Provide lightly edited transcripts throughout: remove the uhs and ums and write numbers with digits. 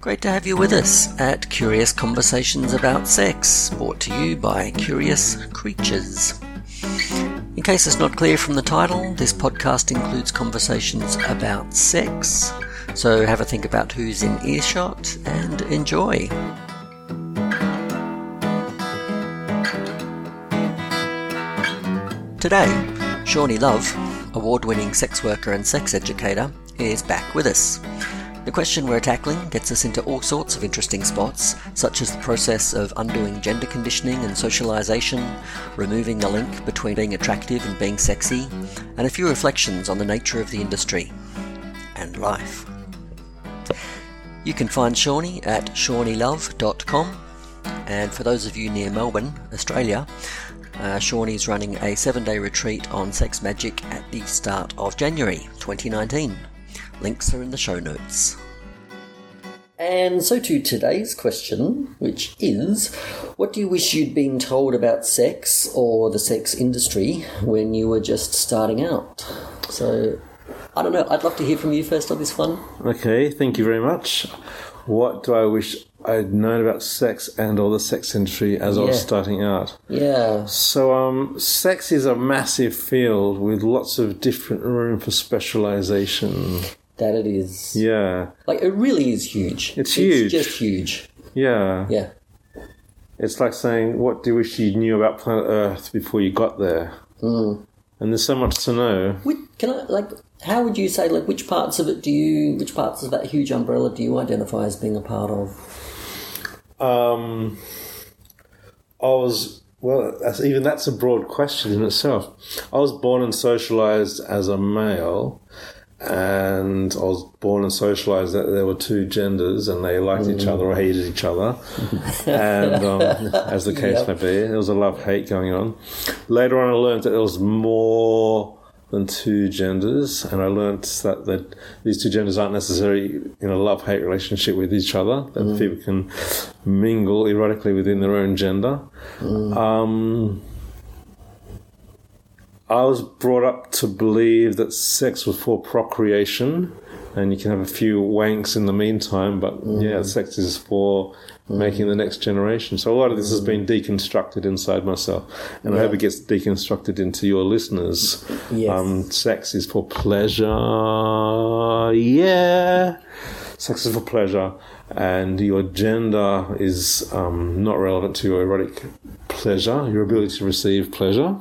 Great to have you with us at Curious Conversations About Sex, brought to you by Curious Creatures. In case it's not clear from the title, this podcast includes conversations about sex, so have a think about who's in earshot and enjoy. Today, Shawnee Love, award-winning sex worker and sex educator, is back with us. The question we're tackling gets us into all sorts of interesting spots, such as the process of undoing gender conditioning and socialisation, removing the link between being attractive and being sexy, and a few reflections on the nature of the industry and life. You can find Shawnee at shawneelove.com, and for those of you near Melbourne, Australia, Shawnee's running a 7-day retreat on sex magic at the start of January 2019. Links are in the show notes. And so to today's question, which is, what do you wish you'd been told about sex or the sex industry when you were just starting out? So, I don't know, I'd love to hear from you first on this one. Okay, thank you very much. What do I wish I'd known about sex and all the sex industry as I was starting out? Yeah. So sex is a massive field with lots of different room for specialization. That it is. Yeah. Like, it really is huge. It's huge. It's just huge. Yeah. Yeah. It's like saying, what do you wish you knew about planet Earth before you got there? Mm. And there's so much to know. How would you say, which parts of it which parts of that huge umbrella do you identify as being a part of? That's a broad question in itself. I was born and socialised as a male, and I was born and socialised that there were two genders and they liked each other or hated each other, and as the case may be, there was a love-hate going on. Later on I learned that there was more than two genders, and I learnt that these two genders aren't necessarily in a love-hate relationship with each other, that people can mingle erotically within their own gender. I was brought up to believe that sex was for procreation, and you can have a few wanks in the meantime, but sex is for making the next generation. So a lot of this has been deconstructed inside myself, and I hope it gets deconstructed into your listeners. Yes. Sex is for pleasure. Yeah. Sex is for pleasure, and your gender is not relevant to your erotic pleasure, your ability to receive pleasure.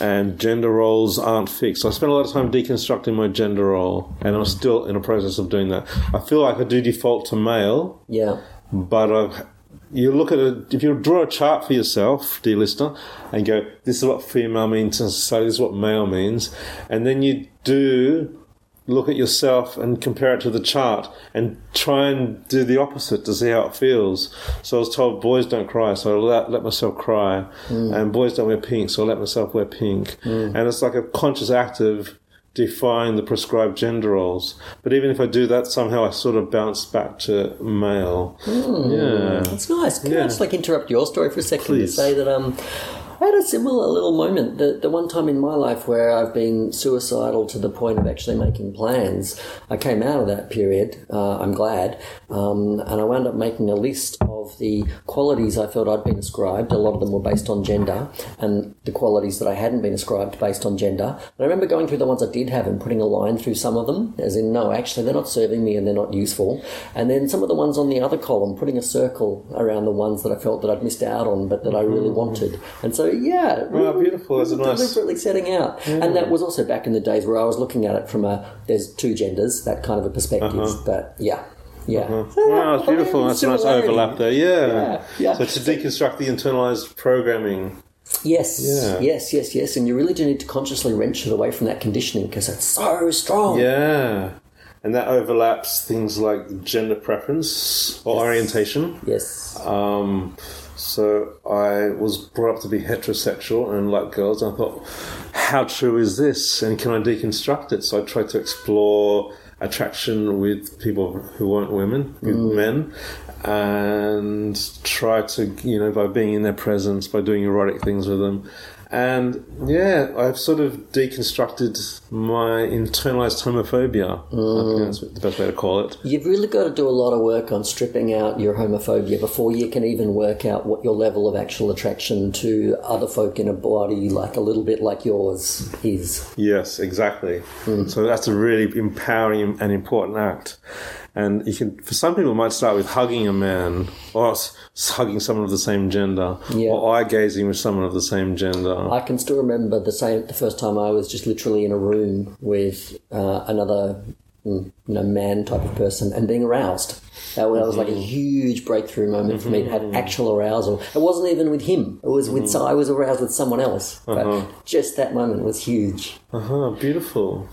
And gender roles aren't fixed. So I spent a lot of time deconstructing my gender role, and I'm still in a process of doing that. I feel like I do default to male. Yeah. But if you draw a chart for yourself, dear listener, and go, this is what female means in society, this is what male means, and then you do look at yourself and compare it to the chart and try and do the opposite to see how it feels. So I was told boys don't cry, so I let myself cry. And boys don't wear pink, so I let myself wear pink. And it's like a conscious act of defying the prescribed gender roles. But even if I do that, somehow I sort of bounce back to male. Yeah. That's nice. Can I just interrupt your story for a second? Please. To say that I had a similar little moment, the one time in my life where I've been suicidal to the point of actually making plans. I came out of that period, I'm glad, and I wound up making a list of the qualities I felt I'd been ascribed. A lot of them were based on gender, and the qualities that I hadn't been ascribed based on gender. And I remember going through the ones I did have and putting a line through some of them, as in, no, actually they're not serving me and they're not useful. And then some of the ones on the other column, putting a circle around the ones that I felt that I'd missed out on but that I really wanted. And so beautiful. That's nice. Deliberately setting out. And that was also back in the days where I was looking at it from there's two genders, that kind of a perspective. But wow, it's beautiful. That's a nice overlap there. Yeah. So to deconstruct the internalized programming. Yes. And you really do need to consciously wrench it away from that conditioning because it's so strong. Yeah. And that overlaps things like gender preference or orientation. Yes. So I was brought up to be heterosexual and like girls, and I thought, how true is this? And can I deconstruct it? So I tried to explore attraction with people who weren't women, with men, and try to, by being in their presence, by doing erotic things with them, And yeah, I've sort of deconstructed my internalized homophobia. I think that's the best way to call it. You've really got to do a lot of work on stripping out your homophobia before you can even work out what your level of actual attraction to other folk in a body, like a little bit like yours, is. Yes, exactly. So that's a really empowering and important act. And you can, for some people, it might start with hugging a man, or hugging someone of the same gender, or eye gazing with someone of the same gender. I can still remember the first time I was just literally in a room with another man type of person and being aroused. That was like a huge breakthrough moment for me. It had actual arousal. It wasn't even with him. It was with I was aroused with someone else. But just that moment was huge. Beautiful.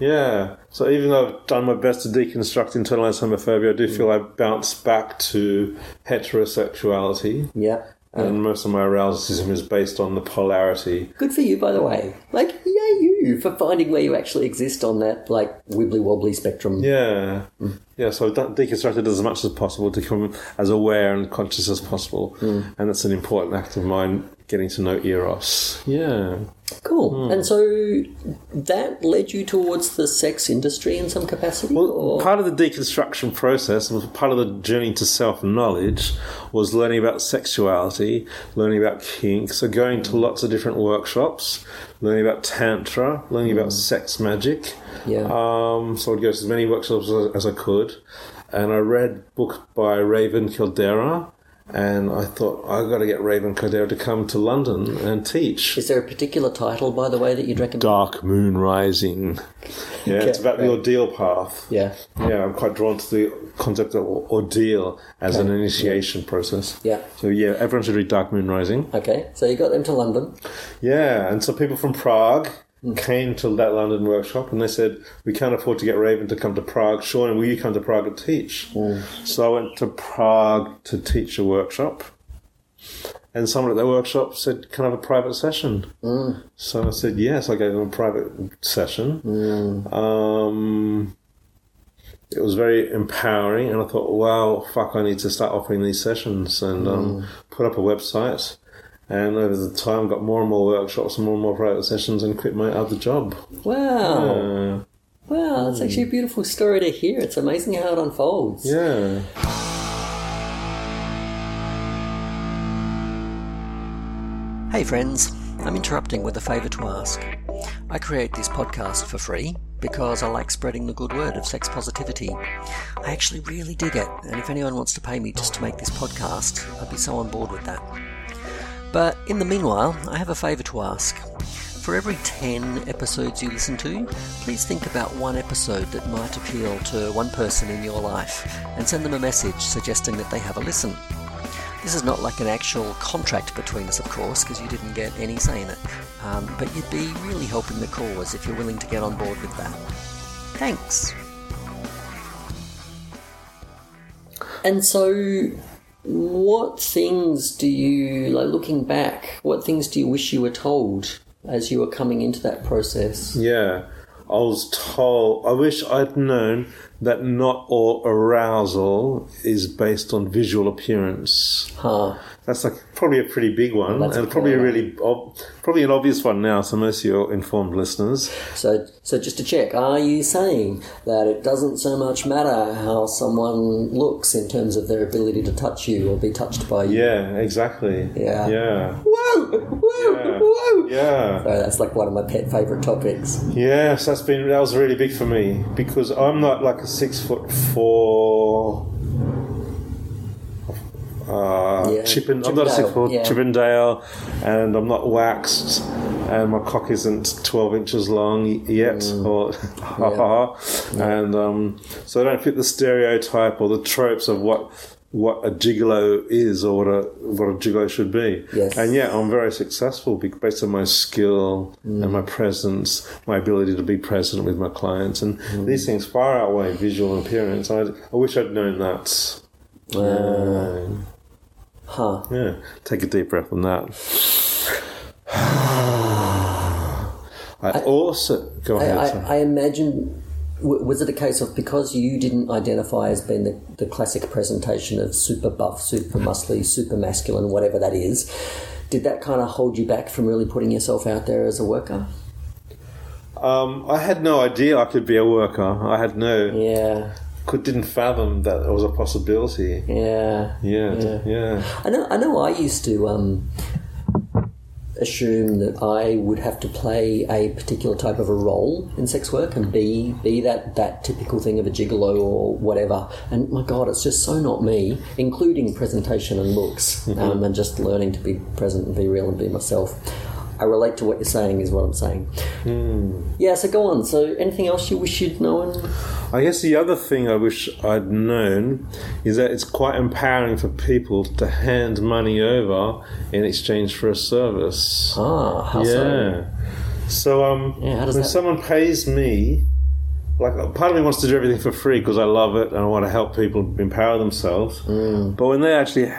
Yeah. So even though I've done my best to deconstruct internalized homophobia, I do feel I bounce back to heterosexuality. Yeah. And most of my arousal system is based on the polarity. Good for you, by the way. Like, yay you for finding where you actually exist on that, like, wibbly-wobbly spectrum. Yeah. Yeah, so I've deconstructed as much as possible to become as aware and conscious as possible. And that's an important act of mine, getting to know Eros. Yeah. Cool. And so that led you towards the sex industry in some capacity? Well, part of the deconstruction process, part of the journey to self-knowledge, was learning about sexuality, learning about kink, so going to lots of different workshops, learning about tantra, learning about sex magic. Yeah. So I'd go to as many workshops as I could. And I read a book by Raven Kaldera. And I thought, I've got to get Raven Kaldera to come to London and teach. Is there a particular title, by the way, that you'd recommend? Dark Moon Rising. Yeah, okay. It's about the ordeal path. Yeah. Yeah, I'm quite drawn to the concept of ordeal as an initiation process. Yeah. So, yeah, everyone should read Dark Moon Rising. Okay, so you got them to London. Yeah, and so people from Prague came to that London workshop and they said, we can't afford to get Raven to come to Prague. Shawnee, will you come to Prague and teach? So I went to Prague to teach a workshop. And someone at that workshop said, can I have a private session? So I said, yes, I gave them a private session. It was very empowering. And I thought, wow, I need to start offering these sessions and put up a website. And over the time, got more and more workshops and more private sessions and quit my other job. Wow. Wow, that's actually a beautiful story to hear. It's amazing how it unfolds. Yeah. Hey friends, I'm interrupting with a favour to ask. I create this podcast for free because I like spreading the good word of sex positivity. I actually really dig it, and if anyone wants to pay me just to make this podcast, I'd be so on board with that. But in the meanwhile, I have a favour to ask. For every 10 episodes you listen to, please think about one episode that might appeal to one person in your life and send them a message suggesting that they have a listen. This is not like an actual contract between us, of course, because you didn't get any say in it. But you'd be really helping the cause if you're willing to get on board with that. Thanks. And so, what things do you, like looking back, what things do you wish you were told as you were coming into that process? Yeah, I was told, I wish I'd known that not all arousal is based on visual appearance. That's like probably a pretty big one, and probably a really probably an obvious one now to most of your informed listeners. So just to check, are you saying that it doesn't so much matter how someone looks in terms of their ability to touch you or be touched by you? Yeah, exactly. Yeah. Yeah. Whoa! Yeah. So that's like one of my pet favourite topics. Yes, that was really big for me because I'm not like a 6'4". I'm not a 6'4", Chippendale, and I'm not waxed, and my cock isn't 12 inches long yet, and so I don't fit the stereotype or the tropes of what a gigolo is or what a gigolo should be. Yes. And yet I'm very successful based on my skill and my presence, my ability to be present with my clients, and these things far outweigh visual appearance. I wish I'd known that. Yeah, take a deep breath on that. Go ahead. I imagine, was it a case of because you didn't identify as being the classic presentation of super buff, super muscly, super masculine, whatever that is, Did that kind of hold you back from really putting yourself out there as a worker? I had no idea I could be a worker. I had no... Yeah. Didn't fathom that it was a possibility. Yeah. I know. I used to assume that I would have to play a particular type of a role in sex work and be that typical thing of a gigolo or whatever. And my God, it's just so not me, including presentation and looks, and just learning to be present and be real and be myself. I relate to what you're saying is what I'm saying. Yeah, so go on. So anything else you wish you'd known? I guess the other thing I wish I'd known is that it's quite empowering for people to hand money over in exchange for a service. Ah, how so? So when someone pays me, like, part of me wants to do everything for free because I love it and I want to help people empower themselves. But when they actually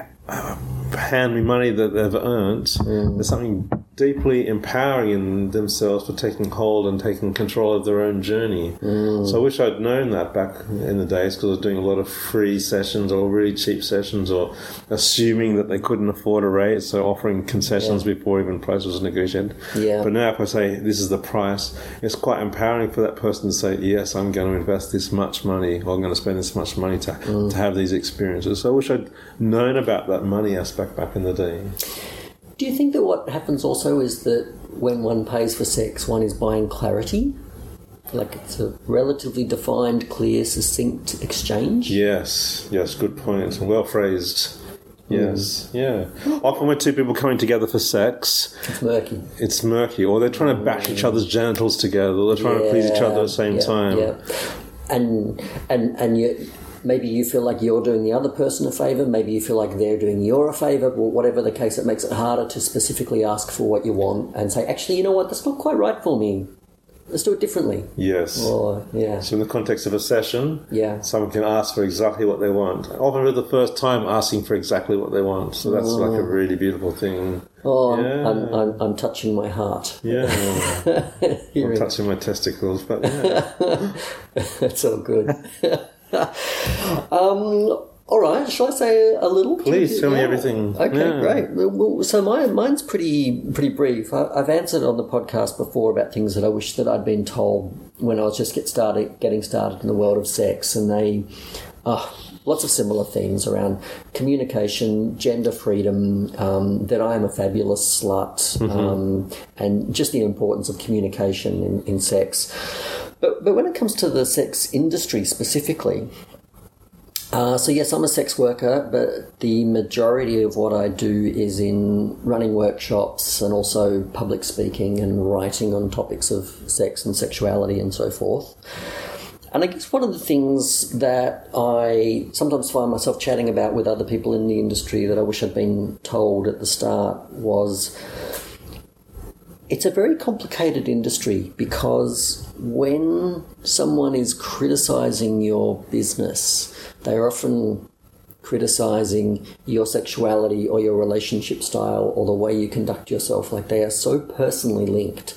hand me money that they've earned, there's something deeply empowering in themselves for taking hold and taking control of their own journey. So I wish I'd known that back in the days, because I was doing a lot of free sessions or really cheap sessions, or assuming that they couldn't afford a rate, so offering concessions before even price was negotiated. But now if I say this is the price, it's quite empowering for that person to say, yes, I'm going to invest this much money, or I'm going to spend this much money to have these experiences. So I wish I'd known about that money aspect back in the day. Do you think that what happens also is that when one pays for sex, one is buying clarity? Like, it's a relatively defined, clear, succinct exchange? Yes, good point. Well phrased. Yes. Often when two people coming together for sex... It's murky. Or they're trying to bash each other's genitals together, or they're trying to please each other at the same time. Yeah. And you... Maybe you feel like you're doing the other person a favour. Maybe you feel like they're doing you a favour. Whatever the case, it makes it harder to specifically ask for what you want and say, actually, you know what, that's not quite right for me. Let's do it differently. Yes. Or, yeah. So in the context of a session, someone can ask for exactly what they want. Often for the first time, asking for exactly what they want. So that's like a really beautiful thing. Oh, yeah. I'm touching my heart. Yeah. I'm touching my testicles, but it's all good. All right, shall I say a little? Please tell me everything. Okay, great. Well, so mine's pretty brief. I've answered on the podcast before about things that I wish that I'd been told when I was just getting started in the world of sex, and lots of similar things around communication, gender freedom, that I am a fabulous slut, and just the importance of communication in sex. But when it comes to the sex industry specifically, so yes, I'm a sex worker, but the majority of what I do is in running workshops and also public speaking and writing on topics of sex and sexuality and so forth. And I guess one of the things that I sometimes find myself chatting about with other people in the industry that I wish I'd been told at the start was... It's a very complicated industry, because when someone is criticising your business, they are often criticising your sexuality or your relationship style or the way you conduct yourself. Like, they are so personally linked.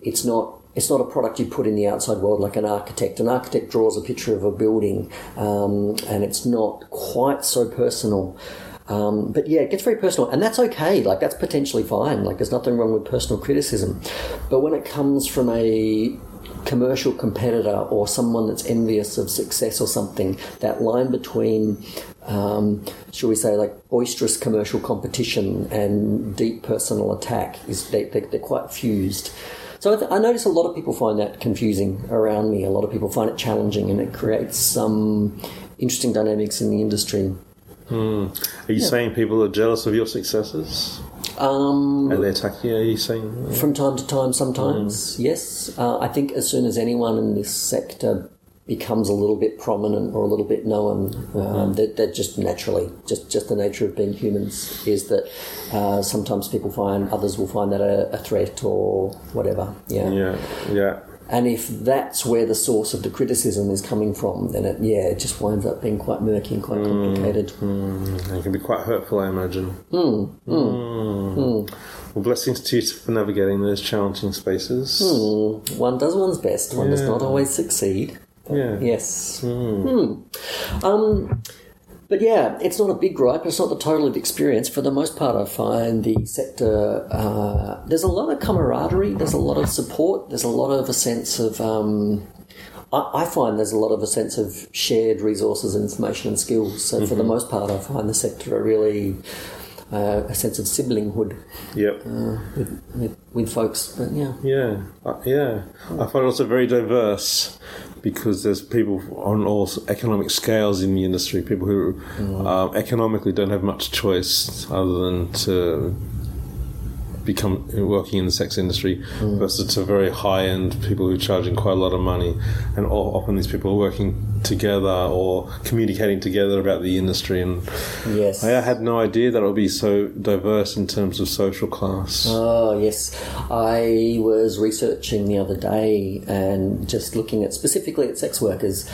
It's not a product you put in the outside world like an architect. An architect draws a picture of a building, and it's not quite so personal. But yeah, it gets very personal, and that's okay. Like, that's potentially fine. Like, there's nothing wrong with personal criticism. But when it comes from a commercial competitor or someone that's envious of success or something, that line between, shall we say, like boisterous commercial competition and deep personal attack is they're quite fused. So I notice a lot of people find that confusing around me. A lot of people find it challenging, and it creates some interesting dynamics in the industry. Are you saying people are jealous of your successes? Are they attacking you? Are you saying from time to time? Sometimes, yes. I think as soon as anyone in this sector becomes a little bit prominent or a little bit known, that just naturally, just the nature of being humans is that sometimes others will find that a threat or whatever. Yeah. And if that's where the source of the criticism is coming from, then it just winds up being quite murky and quite complicated. It can be quite hurtful, I imagine. Well, blessings to you for navigating those challenging spaces. One does one's best. One does not always succeed. Yes. But yeah, it's not a big gripe. It's not the total of the experience. For the most part, I find the sector, there's a lot of camaraderie, there's a lot of support, there's a lot of a sense of, I find there's a lot of a sense of shared resources and information and skills. So for the most part, I find the sector a really... a sense of siblinghood, yep, with folks, but I find it also very diverse because there's people on all economic scales in the industry. People who economically don't have much choice other than to become working in the sex industry, versus to very high end people who are charging quite a lot of money, and often these people are working together or communicating together about the industry. And yes, I had no idea that it would be so diverse in terms of social class. Oh yes, I was researching the other day and just looking at specifically at sex workers.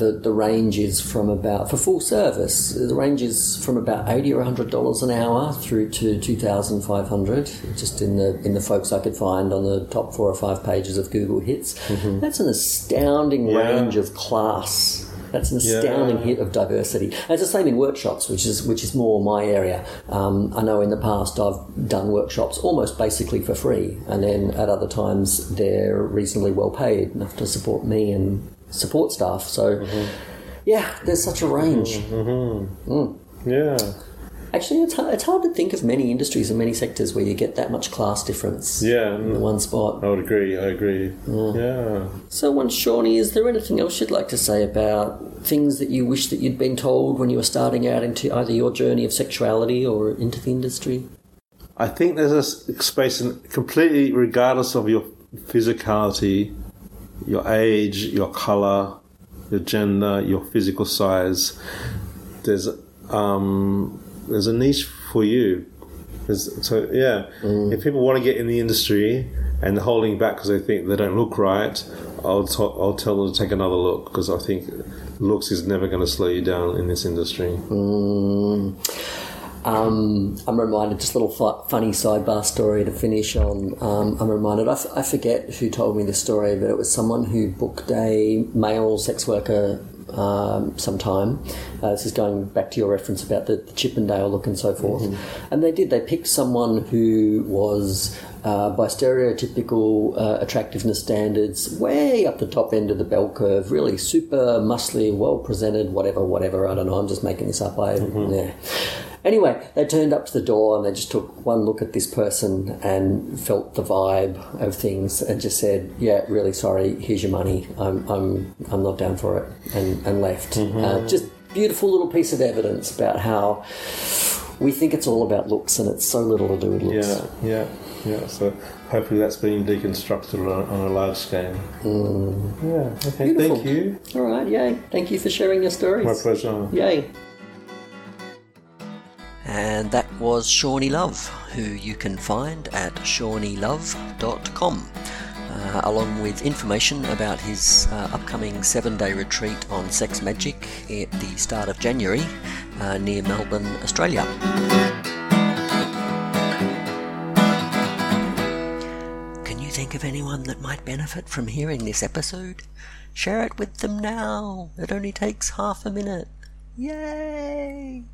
The range is from about, for full service, the range is from about $80 or $100 an hour through to $2,500, just in the folks I could find on the top 4 or 5 pages of Google hits. Mm-hmm. That's an astounding range of class. That's an astounding hit of diversity. And it's the same in workshops, which is more my area. I know in the past I've done workshops almost basically for free, and then at other times they're reasonably well paid, enough to support me and support staff. So, there's such a range. Mm-hmm. Mm. Yeah. Actually, it's hard to think of many industries and many sectors where you get that much class difference in one spot. I would agree, Yeah. So, once, Shawnee, is there anything else you'd like to say about things that you wish that you'd been told when you were starting out into either your journey of sexuality or into the industry? I think there's a space, in completely regardless of your physicality, your age, your colour, your gender, your physical size, there's a niche for you. If people want to get in the industry and they're holding back because they think they don't look right, I'll tell them to take another look, because I think looks is never going to slow you down in this industry. I'm reminded, just a little funny sidebar story to finish on. I'm reminded, I forget who told me this story, but it was someone who booked a male sex worker sometime. This is going back to your reference about the Chippendale look and so forth. Mm-hmm. And they picked someone who was, by stereotypical attractiveness standards, way up the top end of the bell curve, really super muscly, well presented, whatever, I don't know, I'm just making this up. Anyway, they turned up to the door and they just took one look at this person and felt the vibe of things and just said, "Yeah, really sorry. Here's your money. I'm not down for it," and left. Just beautiful little piece of evidence about how we think it's all about looks and it's so little to do with looks. Yeah. So hopefully that's being deconstructed on a large scale. Yeah. Okay. Beautiful. Thank you. All right. Yay. Thank you for sharing your stories. My pleasure. Yay. And that was Shawnee Love, who you can find at shawneelove.com, along with information about his upcoming 7-day retreat on sex magic at the start of January near Melbourne, Australia. Can you think of anyone that might benefit from hearing this episode? Share it with them now. It only takes half a minute. Yay!